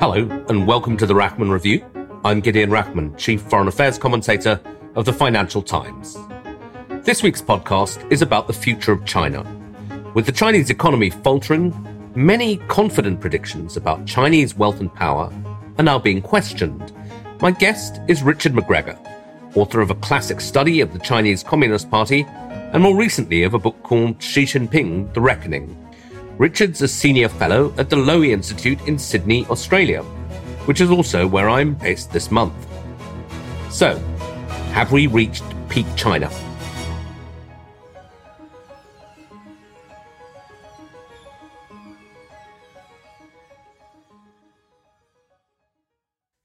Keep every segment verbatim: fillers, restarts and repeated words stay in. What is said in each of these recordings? Hello and welcome to the Rachman Review. I'm Gideon Rachman, Chief Foreign Affairs Commentator of the Financial Times. This week's podcast is about the future of China. With the Chinese economy faltering, many confident predictions about Chinese wealth and power are now being questioned. My guest is Richard McGregor, author of a classic study of the Chinese Communist Party and more recently of a book called Xi Jinping, The Reckoning. Richard's a senior fellow at the Lowy Institute in Sydney, Australia, which is also where I'm based this month. So, have we reached peak China?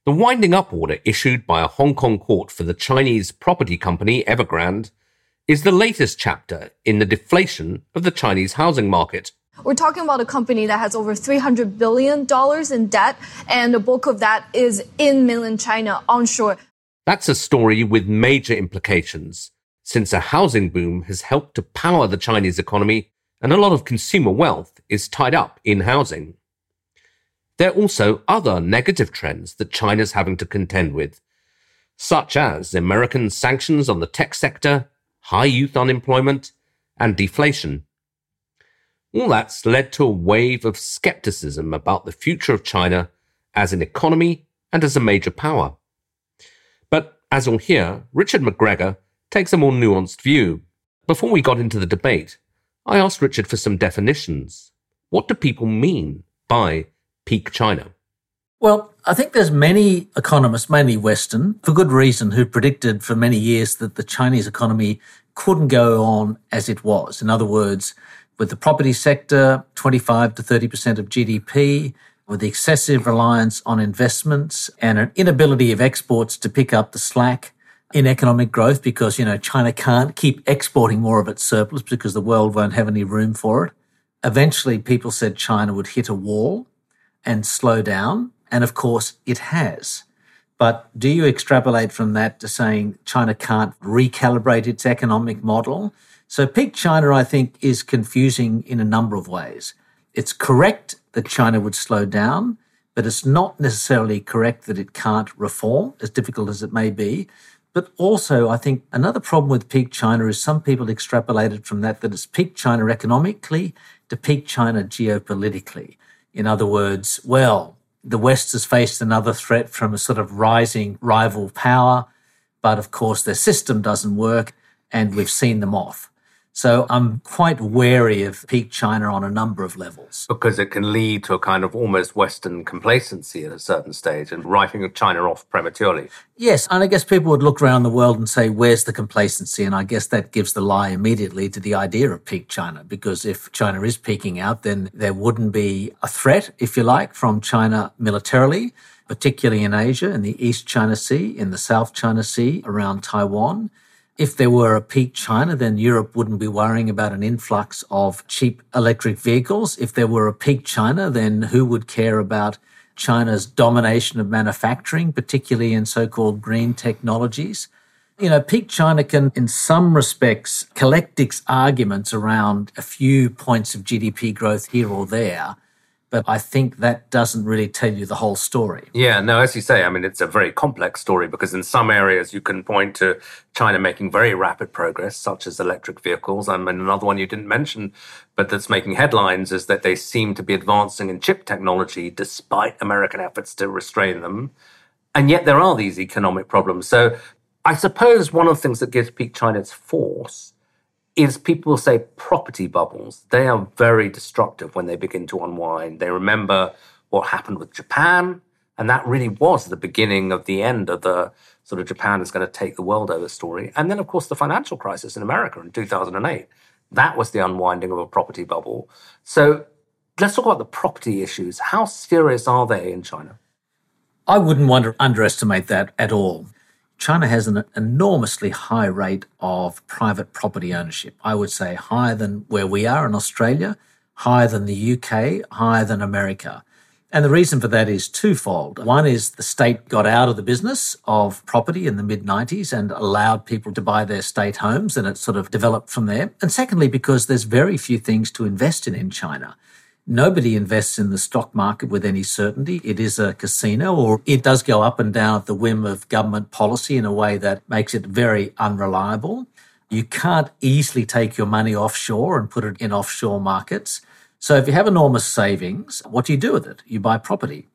The winding up order issued by a Hong Kong court for the Chinese property company Evergrande is the latest chapter in the deflation of the Chinese housing market. We're talking about a company that has over three hundred billion dollars in debt, and the bulk of that is in mainland China, onshore. That's a story with major implications, since a housing boom has helped to power the Chinese economy, and a lot of consumer wealth is tied up in housing. There are also other negative trends that China's having to contend with, such as American sanctions on the tech sector, high youth unemployment, and deflation. All that's led to a wave of skepticism about the future of China as an economy and as a major power. But as you'll hear, Richard McGregor takes a more nuanced view. Before we got into the debate, I asked Richard for some definitions. What do people mean by peak China? Well, I think there's many economists, mainly Western, for good reason, who predicted for many years that the Chinese economy couldn't go on as it was. In other words, with the property sector, twenty-five to thirty percent of G D P, with the excessive reliance on investments and an inability of exports to pick up the slack in economic growth because, you know, China can't keep exporting more of its surplus because the world won't have any room for it. Eventually, people said China would hit a wall and slow down. And of course, it has. But do you extrapolate from that to saying China can't recalibrate its economic model? So peak China, I think, is confusing in a number of ways. It's correct that China would slow down, but it's not necessarily correct that it can't reform, as difficult as it may be. But also, I think another problem with peak China is some people extrapolated from that that it's peak China economically to peak China geopolitically. In other words, well, the West has faced another threat from a sort of rising rival power, but of course their system doesn't work and we've seen them off. So I'm quite wary of peak China on a number of levels. Because it can lead to a kind of almost Western complacency at a certain stage and writing China off prematurely. Yes, and I guess people would look around the world and say, where's the complacency? And I guess that gives the lie immediately to the idea of peak China, because if China is peaking out, then there wouldn't be a threat, if you like, from China militarily, particularly in Asia, in the East China Sea, in the South China Sea, around Taiwan. If there were a peak China, then Europe wouldn't be worrying about an influx of cheap electric vehicles. If there were a peak China, then who would care about China's domination of manufacturing, particularly in so-called green technologies? You know, peak China can, in some respects, collect its arguments around a few points of G D P growth here or there. But I think that doesn't really tell you the whole story. Yeah, no, as you say, I mean, it's a very complex story because in some areas you can point to China making very rapid progress, such as electric vehicles. I mean, another one you didn't mention, but that's making headlines is that they seem to be advancing in chip technology despite American efforts to restrain them. And yet there are these economic problems. So I suppose one of the things that gives peak China its force is people say property bubbles. They are very destructive when they begin to unwind. They remember what happened with Japan, and that really was the beginning of the end of the sort of Japan is going to take the world over story. And then, of course, the financial crisis in America in two thousand eight. That was the unwinding of a property bubble. So Let's talk about the property issues. How serious are they in China? I wouldn't want to underestimate that at all. China has an enormously high rate of private property ownership. I would say higher than where we are in Australia, higher than the U K, higher than America. And the reason for that is twofold. One is the state got out of the business of property in the mid nineties and allowed people to buy their state homes, and it sort of developed from there. And secondly, because there's very few things to invest in in China. Nobody invests in the stock market with any certainty. It is a casino, or it does go up and down at the whim of government policy in a way that makes it very unreliable. You can't easily take your money offshore and put it in offshore markets. So if you have enormous savings, what do you do with it? You buy property.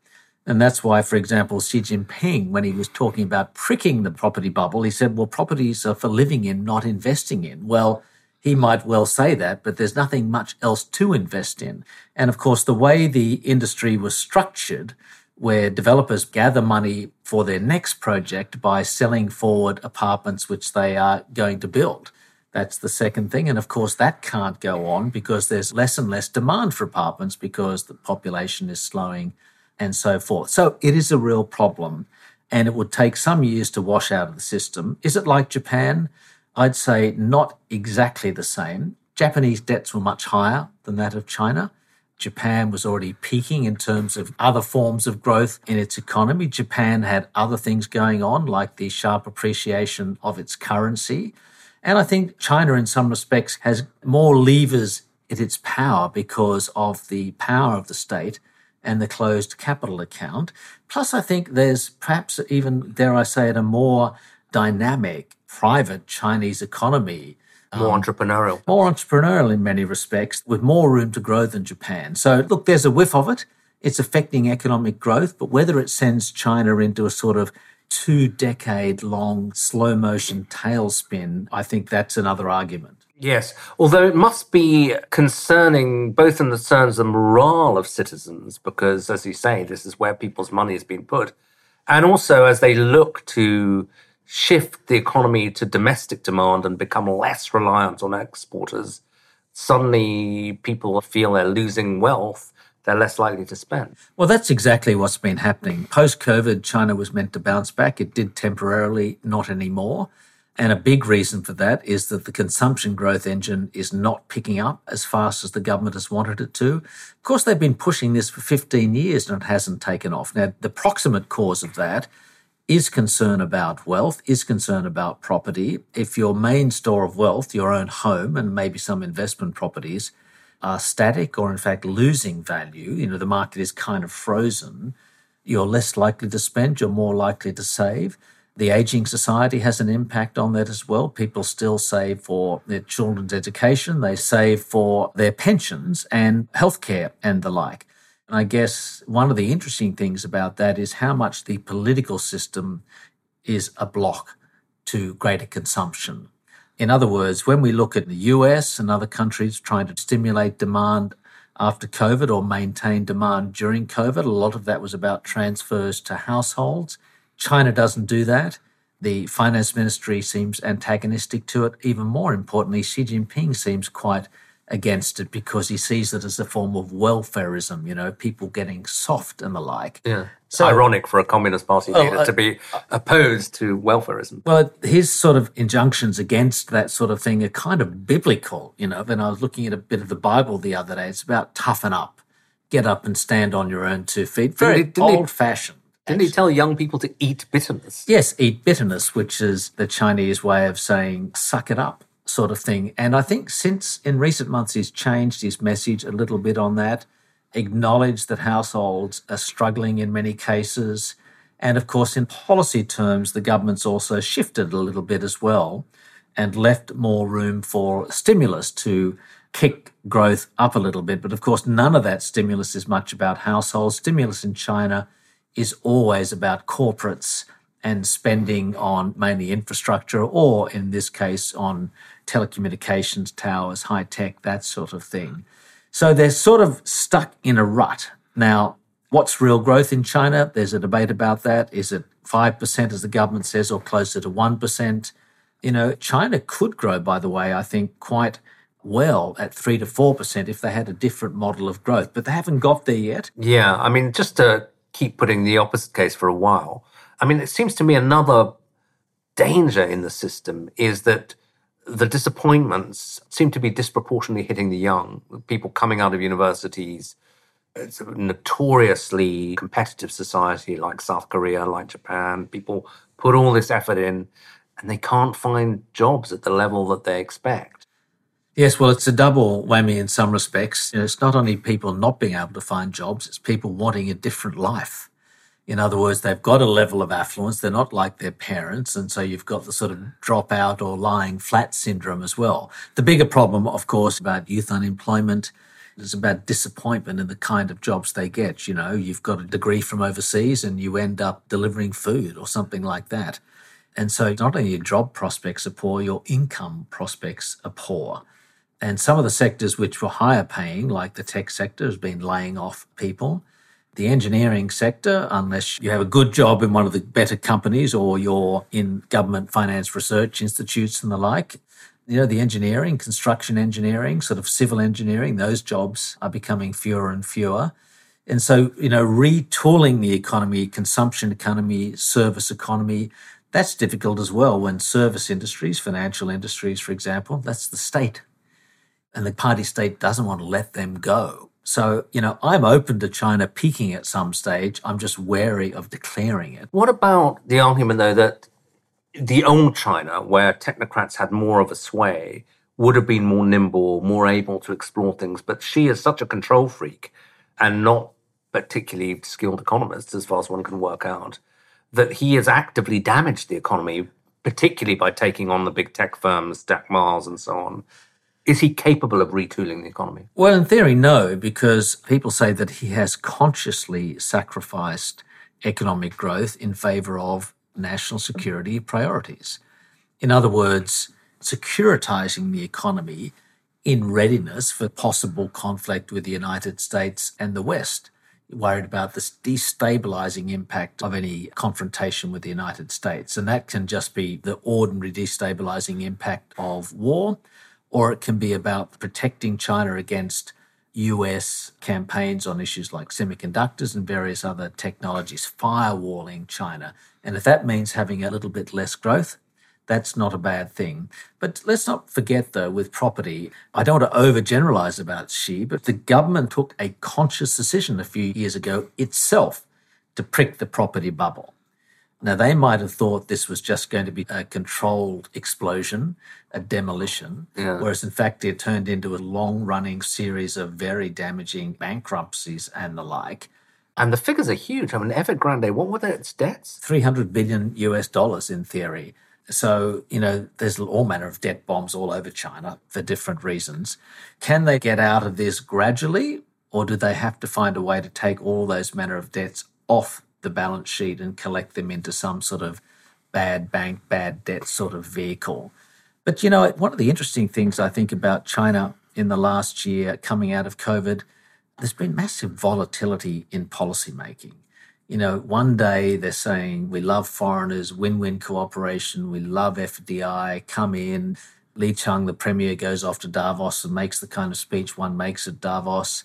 And that's why, for example, Xi Jinping, when he was talking about pricking the property bubble, he said, well, properties are for living in, not investing in. Well, he might well say that, but there's nothing much else to invest in. And of course, the way the industry was structured, where developers gather money for their next project by selling forward apartments which they are going to build. That's the second thing. And of course, that can't go on because there's less and less demand for apartments because the population is slowing and so forth. So it is a real problem, and it would take some years to wash out of the system. Is it like Japan? I'd say not exactly the same. Japanese debts were much higher than that of China. Japan was already peaking in terms of other forms of growth in its economy. Japan had other things going on, like the sharp appreciation of its currency. And I think China, in some respects, has more levers at its power because of the power of the state and the closed capital account. Plus, I think there's perhaps even, dare I say it, a more dynamic private Chinese economy. More um, entrepreneurial. More entrepreneurial in many respects, with more room to grow than Japan. So look, there's a whiff of it. It's affecting economic growth, but whether it sends China into a sort of two-decade-long slow-motion tailspin, I think that's another argument. Yes, although it must be concerning both in the terms of morale of citizens, because, as you say, this is where people's money has been put, and also as they look to shift the economy to domestic demand and become less reliant on exporters, suddenly people feel they're losing wealth, they're less likely to spend. Well, that's exactly what's been happening. Post-COVID, China was meant to bounce back. It did temporarily, not anymore. And a big reason for that is that the consumption growth engine is not picking up as fast as the government has wanted it to. Of course, they've been pushing this for fifteen years and it hasn't taken off. Now, the proximate cause of that is concern about wealth, is concern about property. If your main store of wealth, your own home and maybe some investment properties, are static or in fact losing value, you know, the market is kind of frozen, you're less likely to spend, you're more likely to save. The ageing society has an impact on that as well. People still save for their children's education, they save for their pensions and healthcare and the like. And I guess one of the interesting things about that is how much the political system is a block to greater consumption. In other words, when we look at the U S and other countries trying to stimulate demand after COVID or maintain demand during COVID, a lot of that was about transfers to households. China doesn't do that. The finance ministry seems antagonistic to it. Even more importantly, Xi Jinping seems quite against it because he sees it as a form of welfarism, you know, people getting soft and the like. Yeah. It's so ironic for a Communist Party well, leader uh, to be opposed to welfarism. Well, his sort of injunctions against that sort of thing are kind of biblical, you know. And I was looking at a bit of the Bible the other day. It's about toughen up, get up and stand on your own two feet. Very old-fashioned. Didn't he tell young people to eat bitterness? Yes, eat bitterness, which is the Chinese way of saying suck it up, sort of thing. And I think since in recent months he's changed his message a little bit on that, acknowledged that households are struggling in many cases. And of course, in policy terms, the government's also shifted a little bit as well and left more room for stimulus to kick growth up a little bit. But of course, none of that stimulus is much about households. Stimulus in China is always about corporates and spending on mainly infrastructure or, in this case, on telecommunications towers, high tech, that sort of thing. So they're sort of stuck in a rut. Now, what's real growth in China? There's a debate about that. Is it five percent, as the government says, or closer to one percent? You know, China could grow, by the way, I think, quite well at three to four percent if they had a different model of growth. But they haven't got there yet. Yeah, I mean, just to keep putting the opposite case for a while, I mean, it seems to me another danger in the system is that the disappointments seem to be disproportionately hitting the young, people coming out of universities. It's a notoriously competitive society like South Korea, like Japan. People put all this effort in and they can't find jobs at the level that they expect. Yes, well, it's a double whammy in some respects. You know, it's not only people not being able to find jobs, it's people wanting a different life. In other words, they've got a level of affluence. They're not like their parents. And so you've got the sort of dropout or lying flat syndrome as well. The bigger problem, of course, about youth unemployment is about disappointment in the kind of jobs they get. You know, you've got a degree from overseas and you end up delivering food or something like that. And so not only your job prospects are poor, your income prospects are poor. And some of the sectors which were higher paying, like the tech sector, has been laying off people. The engineering sector, unless you have a good job in one of the better companies or you're in government finance research institutes and the like, you know, the engineering, construction engineering, sort of civil engineering, those jobs are becoming fewer and fewer. And so, you know, retooling the economy, consumption economy, service economy, that's difficult as well when service industries, financial industries, for example, that's the state. And the party state doesn't want to let them go. So, you know, I'm open to China peaking at some stage. I'm just wary of declaring it. What about the argument, though, that the old China, where technocrats had more of a sway, would have been more nimble, more able to explore things, but Xi is such a control freak and not particularly skilled economist, as far as one can work out, that he has actively damaged the economy, particularly by taking on the big tech firms, Jack Ma's and so on. Is he capable of retooling the economy? Well, in theory, no, because people say that he has consciously sacrificed economic growth in favour of national security priorities. In other words, securitizing the economy in readiness for possible conflict with the United States and the West, worried about this destabilizing impact of any confrontation with the United States. And that can just be the ordinary destabilizing impact of war, or it can be about protecting China against U S campaigns on issues like semiconductors and various other technologies, firewalling China. And if that means having a little bit less growth, that's not a bad thing. But let's not forget, though, with property, I don't want to overgeneralize about Xi, but the government took a conscious decision a few years ago itself to prick the property bubble. Now, they might have thought this was just going to be a controlled explosion, a demolition, yeah. Whereas in fact it turned into a long-running series of very damaging bankruptcies and the like. And the figures are huge. I mean, Evergrande, what were its debts? three hundred billion US dollars in theory. So, you know, there's all manner of debt bombs all over China for different reasons. Can they get out of this gradually, or do they have to find a way to take all those manner of debts off the balance sheet and collect them into some sort of bad bank, bad debt sort of vehicle? But, you know, one of the interesting things I think about China in the last year coming out of COVID, there's been massive volatility in policymaking. You know, one day they're saying, we love foreigners, win-win cooperation, we love F D I, come in. Li Chung, the premier, goes off to Davos and makes the kind of speech one makes at Davos.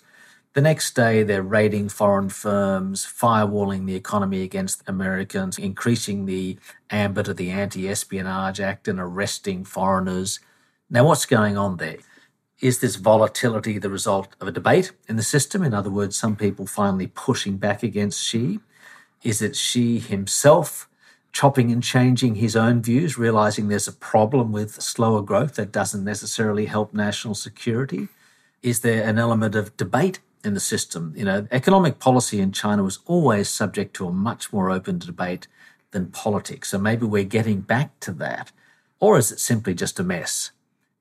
The next day, they're raiding foreign firms, firewalling the economy against Americans, increasing the ambit of the Anti-Espionage Act and arresting foreigners. Now, what's going on there? Is this volatility the result of a debate in the system? In other words, some people finally pushing back against Xi? Is it Xi himself chopping and changing his own views, realising there's a problem with slower growth that doesn't necessarily help national security? Is there an element of debate in the system? You know, economic policy in China was always subject to a much more open debate than politics. So maybe we're getting back to that. Or is it simply just a mess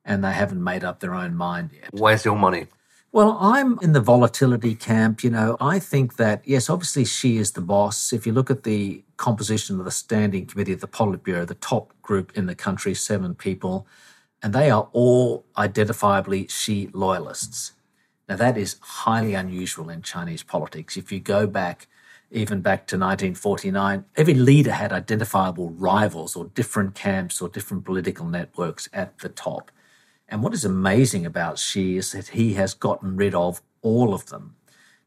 and they haven't made up their own mind yet? Where's your money? Well, I'm in the volatility camp. You know, I think that, yes, obviously Xi is the boss. If you look at the composition of the standing committee of the Politburo, the top group in the country, seven people, and they are all identifiably Xi loyalists. Now, that is highly unusual in Chinese politics. If you go back, even back to nineteen forty-nine, every leader had identifiable rivals or different camps or different political networks at the top. And what is amazing about Xi is that he has gotten rid of all of them.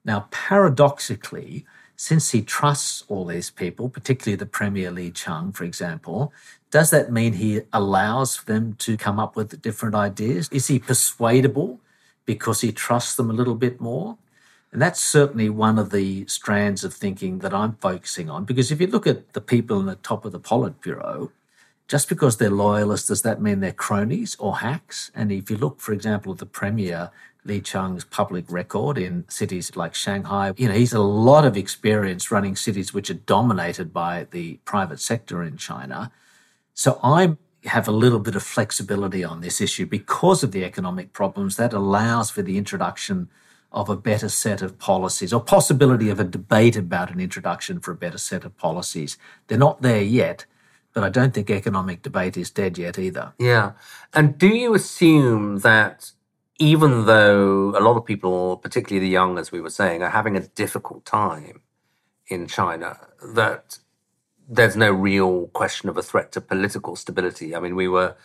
Now, paradoxically, since he trusts all these people, particularly the Premier Li Qiang, for example, does that mean he allows them to come up with different ideas? Is he persuadable because he trusts them a little bit more? And that's certainly one of the strands of thinking that I'm focusing on, because if you look at the people in the top of the Politburo, just because they're loyalists, does that mean they're cronies or hacks? And if you look, for example, at the Premier Li Qiang's public record in cities like Shanghai, you know, he's a lot of experience running cities which are dominated by the private sector in China. So I have a little bit of flexibility on this issue because of the economic problems that allows for the introduction of a better set of policies, or possibility of a debate about an introduction for a better set of policies. They're not there yet, but I don't think economic debate is dead yet either. Yeah. And do you assume that even though a lot of people, particularly the young, as we were saying, are having a difficult time in China, that there's no real question of a threat to political stability? I mean, we were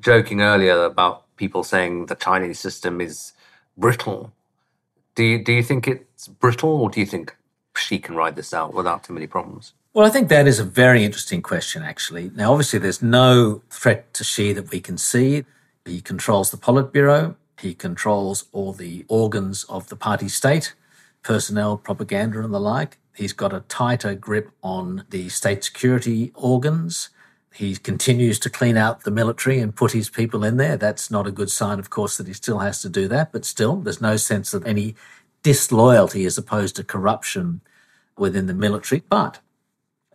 joking earlier about people saying the Chinese system is brittle. Do you, do you think it's brittle, or do you think Xi can ride this out without too many problems? Well, I think that is a very interesting question, actually. Now, obviously, there's no threat to Xi that we can see. He controls the Politburo. He controls all the organs of the party state, personnel, propaganda and the like. He's got a tighter grip on the state security organs. He continues to clean out the military and put his people in there. That's not a good sign, of course, that he still has to do that. But still, there's no sense of any disloyalty as opposed to corruption within the military. But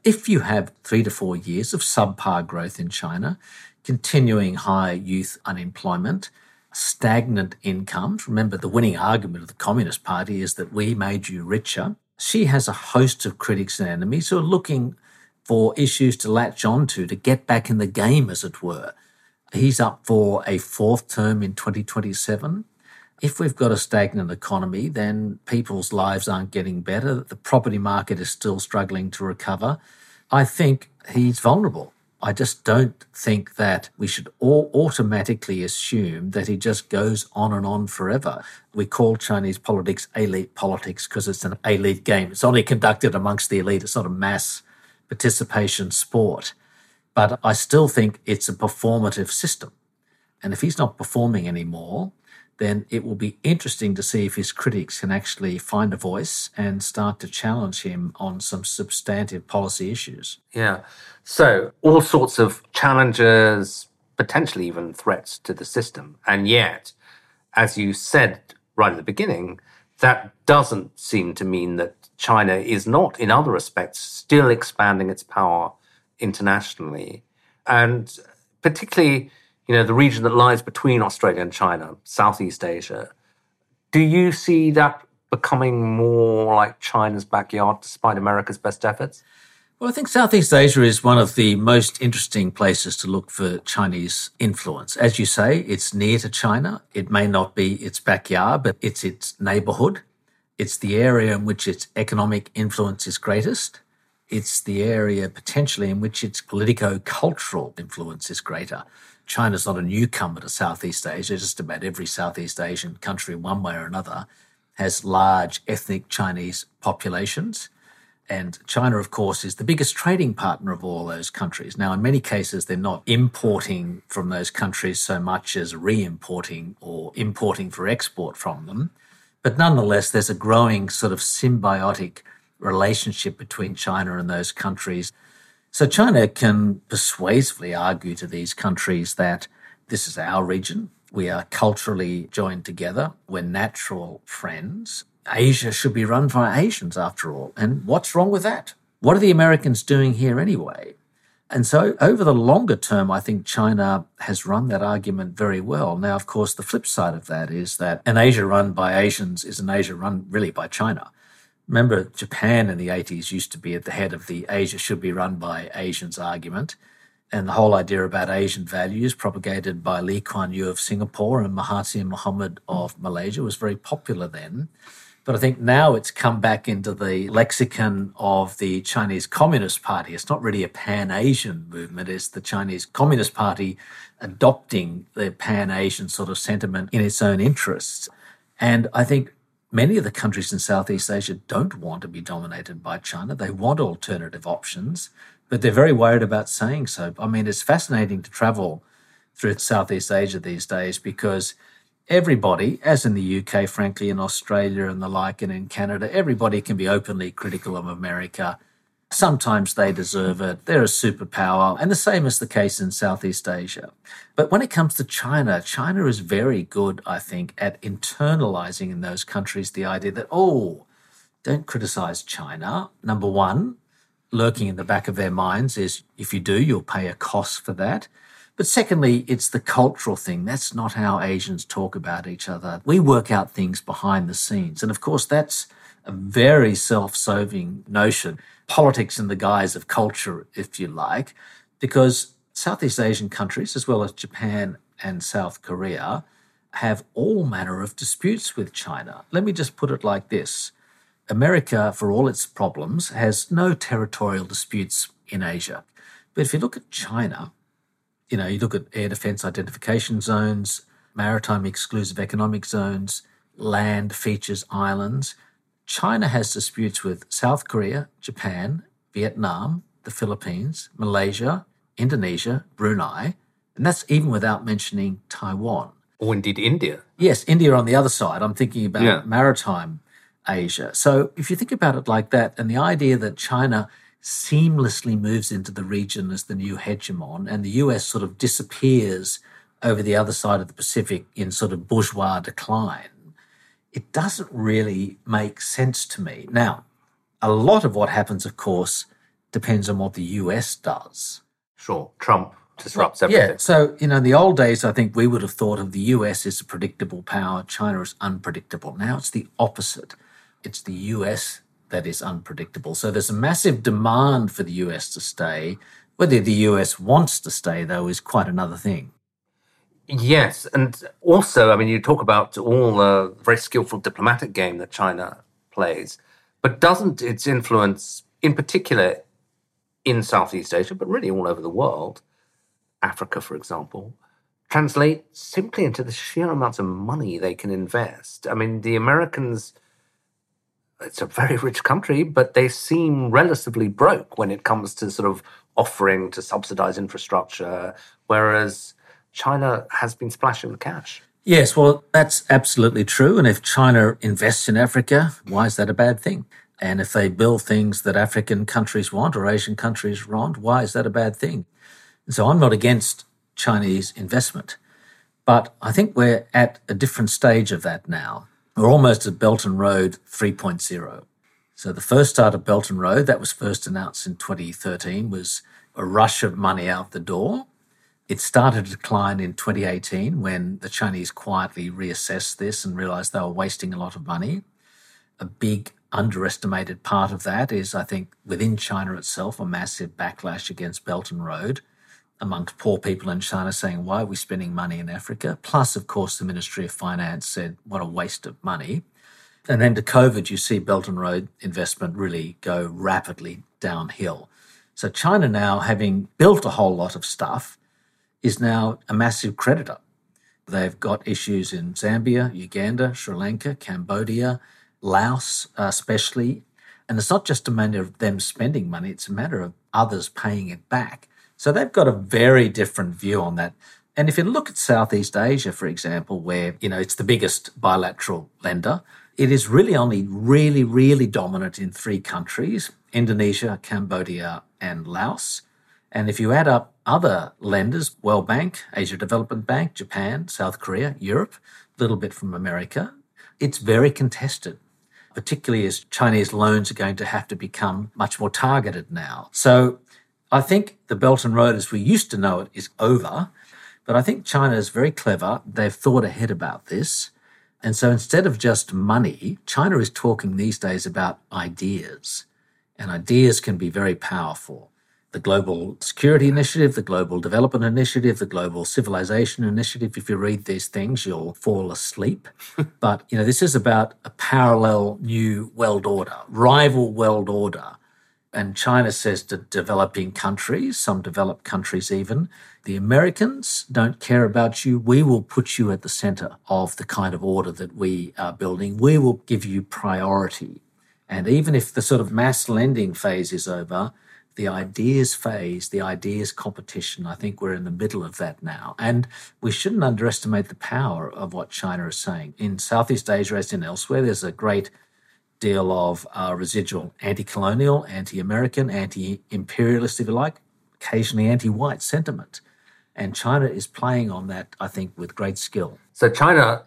if you have three to four years of subpar growth in China, continuing high youth unemployment, stagnant incomes. Remember, the winning argument of the Communist Party is that we made you richer. She has a host of critics and enemies who are looking for issues to latch onto to get back in the game, as it were. He's up for a fourth term in twenty twenty-seven. If we've got a stagnant economy, then people's lives aren't getting better. The property market is still struggling to recover. I think he's vulnerable. I just don't think that we should all automatically assume that he just goes on and on forever. We call Chinese politics elite politics because it's an elite game. It's only conducted amongst the elite. It's not a mass participation sport. But I still think it's a performative system. And if he's not performing anymore, then it will be interesting to see if his critics can actually find a voice and start to challenge him on some substantive policy issues. Yeah. So all sorts of challenges, potentially even threats to the system. And yet, as you said right at the beginning, that doesn't seem to mean that China is not, in other respects, still expanding its power internationally. And particularly, you know, the region that lies between Australia and China, Southeast Asia. Do you see that becoming more like China's backyard despite America's best efforts? Well, I think Southeast Asia is one of the most interesting places to look for Chinese influence. As you say, it's near to China. It may not be its backyard, but it's its neighbourhood. It's the area in which its economic influence is greatest. It's the area potentially in which its politico-cultural influence is greater. China's not a newcomer to Southeast Asia. Just about every Southeast Asian country, one way or another, has large ethnic Chinese populations. And China, of course, is the biggest trading partner of all those countries. Now, in many cases, they're not importing from those countries so much as re-importing or importing for export from them. But nonetheless, there's a growing sort of symbiotic relationship between China and those countries. So China can persuasively argue to these countries that this is our region, we are culturally joined together, we're natural friends. Asia should be run by Asians after all, and what's wrong with that? What are the Americans doing here anyway? And so over the longer term, I think China has run that argument very well. Now, of course, the flip side of that is that an Asia run by Asians is an Asia run really by China. Remember, Japan in the eighties used to be at the head of the Asia should be run by Asians argument. and the whole idea about Asian values propagated by Lee Kuan Yew of Singapore and Mahathir Muhammad of Malaysia was very popular then. But I think now it's come back into the lexicon of the Chinese Communist Party. It's not really a Pan-Asian movement. It's the Chinese Communist Party adopting the Pan-Asian sort of sentiment in its own interests. And I think many of the countries in Southeast Asia don't want to be dominated by China. They want alternative options, but they're very worried about saying so. I mean, it's fascinating to travel through Southeast Asia these days because everybody, as in the U K, frankly, in Australia and the like, and in Canada, everybody can be openly critical of America. Sometimes they deserve it. They're a superpower. And the same is the case in Southeast Asia. But when it comes to China, China is very good, I think, at internalizing in those countries the idea that, oh, don't criticize China. Number one, lurking in the back of their minds is, if you do, you'll pay a cost for that. But secondly, it's the cultural thing. That's not how Asians talk about each other. We work out things behind the scenes. And of course, that's a very self-serving notion. Politics in the guise of culture, if you like, because Southeast Asian countries, as well as Japan and South Korea, have all manner of disputes with China. Let me just put it like this. America, for all its problems, has no territorial disputes in Asia. But if you look at China, you know, you look at air defense identification zones, maritime exclusive economic zones, land features islands. China has disputes with South Korea, Japan, Vietnam, the Philippines, Malaysia, Indonesia, Brunei, and that's even without mentioning Taiwan. Or indeed India. Yes, India on the other side. I'm thinking about yeah. maritime Asia. So if you think about it like that, and the idea that China seamlessly moves into the region as the new hegemon, and the U S sort of disappears over the other side of the Pacific in sort of bourgeois decline, it doesn't really make sense to me. Now, a lot of what happens, of course, depends on what the U S does. Sure, Trump disrupts everything. Yeah, so, you know, in the old days, I think we would have thought of the U S as a predictable power, China is unpredictable. Now it's the opposite. It's the U S that is unpredictable. So there's a massive demand for the U S to stay. Whether the U S wants to stay, though, is quite another thing. Yes, and also, I mean, you talk about all the very skillful diplomatic game that China plays, but doesn't its influence, in particular in Southeast Asia, but really all over the world, Africa, for example, translate simply into the sheer amounts of money they can invest? I mean, the Americans, it's a very rich country, but they seem relatively broke when it comes to sort of offering to subsidize infrastructure, whereas China has been splashing the cash. Yes, well, that's absolutely true. And if China invests in Africa, why is that a bad thing? And if they build things that African countries want or Asian countries want, why is that a bad thing? And so I'm not against Chinese investment, but I think we're at a different stage of that now. We're almost at Belt and Road three point oh. So the first start of Belt and Road, that was first announced in twenty thirteen, was a rush of money out the door. It started to decline in twenty eighteen when the Chinese quietly reassessed this and realised they were wasting a lot of money. A big underestimated part of that is, I think, within China itself, a massive backlash against Belt and Road amongst poor people in China saying, why are we spending money in Africa? Plus, of course, the Ministry of Finance said, what a waste of money. And then to COVID, you see Belt and Road investment really go rapidly downhill. So China now, having built a whole lot of stuff, is now a massive creditor. They've got issues in Zambia, Uganda, Sri Lanka, Cambodia, Laos especially. And it's not just a matter of them spending money, it's a matter of others paying it back. So they've got a very different view on that. And if you look at Southeast Asia, for example, where, you know, it's the biggest bilateral lender, it is really only really, really dominant in three countries, Indonesia, Cambodia, and Laos. And if you add up other lenders, World Bank, Asia Development Bank, Japan, South Korea, Europe, a little bit from America, it's very contested, particularly as Chinese loans are going to have to become much more targeted now. So I think the Belt and Road as we used to know it is over, but I think China is very clever. They've thought ahead about this. And so instead of just money, China is talking these days about ideas, and ideas can be very powerful. the Global Security Initiative, the Global Development Initiative, the Global Civilization Initiative. If you read these things, you'll fall asleep. But, you know, this is about a parallel new world order, rival world order. And China says to developing countries, some developed countries even, the Americans don't care about you. We will put you at the center of the kind of order that we are building. We will give you priority. And even if the sort of mass lending phase is over, the ideas phase, the ideas competition, I think we're in the middle of that now. And we shouldn't underestimate the power of what China is saying. In Southeast Asia, as in elsewhere, there's a great deal of uh, residual anti-colonial, anti-American, anti-imperialist, if you like, occasionally anti-white sentiment. And China is playing on that, I think, with great skill. So China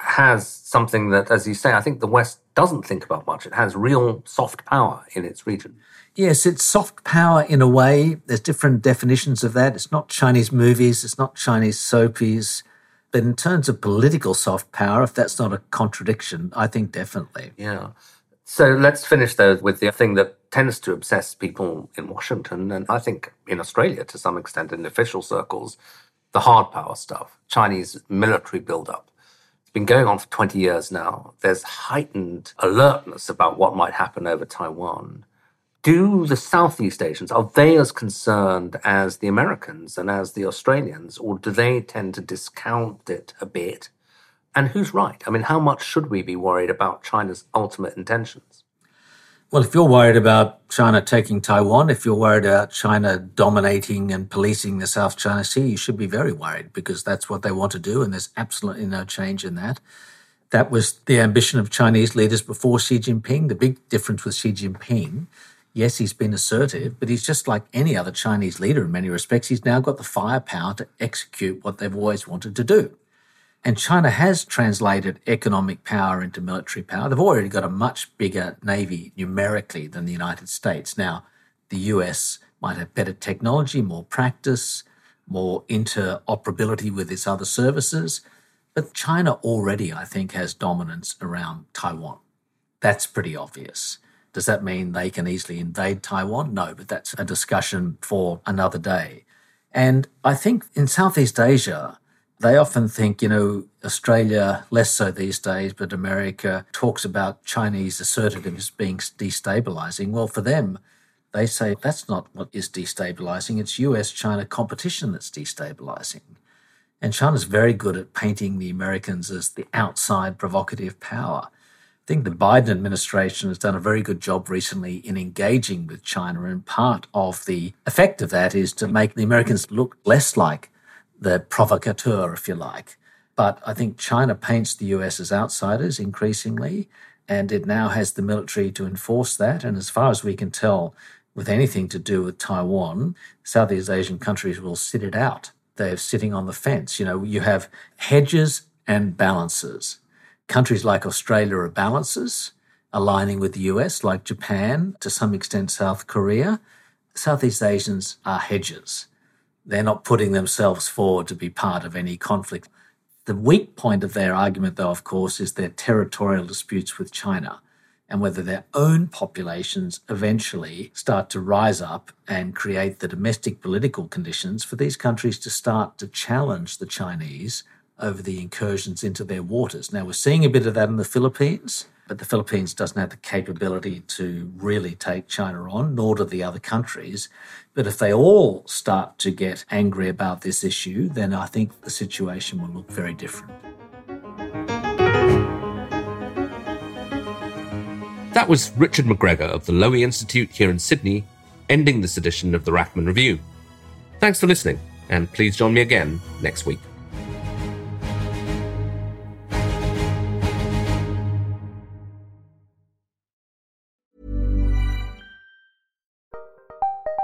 has something that, as you say, I think the West doesn't think about much. It has real soft power in its region. Yes, it's soft power in a way. There's different definitions of that. It's not Chinese movies. It's not Chinese soapies. But in terms of political soft power, if that's not a contradiction, I think definitely. Yeah. So let's finish, though, with the thing that tends to obsess people in Washington, and I think in Australia to some extent in official circles, the hard power stuff, Chinese military buildup. It's been going on for twenty years now. There's heightened alertness about what might happen over Taiwan. Do the Southeast Asians, are they as concerned as the Americans and as the Australians, or do they tend to discount it a bit? And who's right? I mean, how much should we be worried about China's ultimate intentions? Well, if you're worried about China taking Taiwan, if you're worried about China dominating and policing the South China Sea, you should be very worried because that's what they want to do, and there's absolutely no change in that. That was the ambition of Chinese leaders before Xi Jinping. The big difference with Xi Jinping, yes, he's been assertive, but he's just like any other Chinese leader in many respects. He's now got the firepower to execute what they've always wanted to do. And China has translated economic power into military power. They've already got a much bigger navy numerically than the United States. Now, the U S might have better technology, more practice, more interoperability with its other services. But China already, I think, has dominance around Taiwan. That's pretty obvious. Does that mean they can easily invade Taiwan? No, but that's a discussion for another day. And I think in Southeast Asia, they often think, you know, Australia, less so these days, but America talks about Chinese assertiveness being destabilizing. Well, for them, they say that's not what is destabilizing. It's U S China competition that's destabilizing. And China's very good at painting the Americans as the outside provocative power. I think the Biden administration has done a very good job recently in engaging with China, and part of the effect of that is to make the Americans look less like the provocateur, if you like. But I think China paints the U S as outsiders increasingly, and it now has the military to enforce that. And as far as we can tell, with anything to do with Taiwan, Southeast Asian countries will sit it out. They're sitting on the fence. You know, you have hedges and balances. Countries like Australia are balances, aligning with the U S, like Japan, to some extent South Korea. Southeast Asians are hedges. They're not putting themselves forward to be part of any conflict. The weak point of their argument, though, of course, is their territorial disputes with China and whether their own populations eventually start to rise up and create the domestic political conditions for these countries to start to challenge the Chinese over the incursions into their waters. Now, we're seeing a bit of that in the Philippines, but the Philippines doesn't have the capability to really take China on, nor do the other countries. But if they all start to get angry about this issue, then I think the situation will look very different. That was Richard McGregor of the Lowy Institute here in Sydney, ending this edition of the Rachman Review. Thanks for listening, and please join me again next week.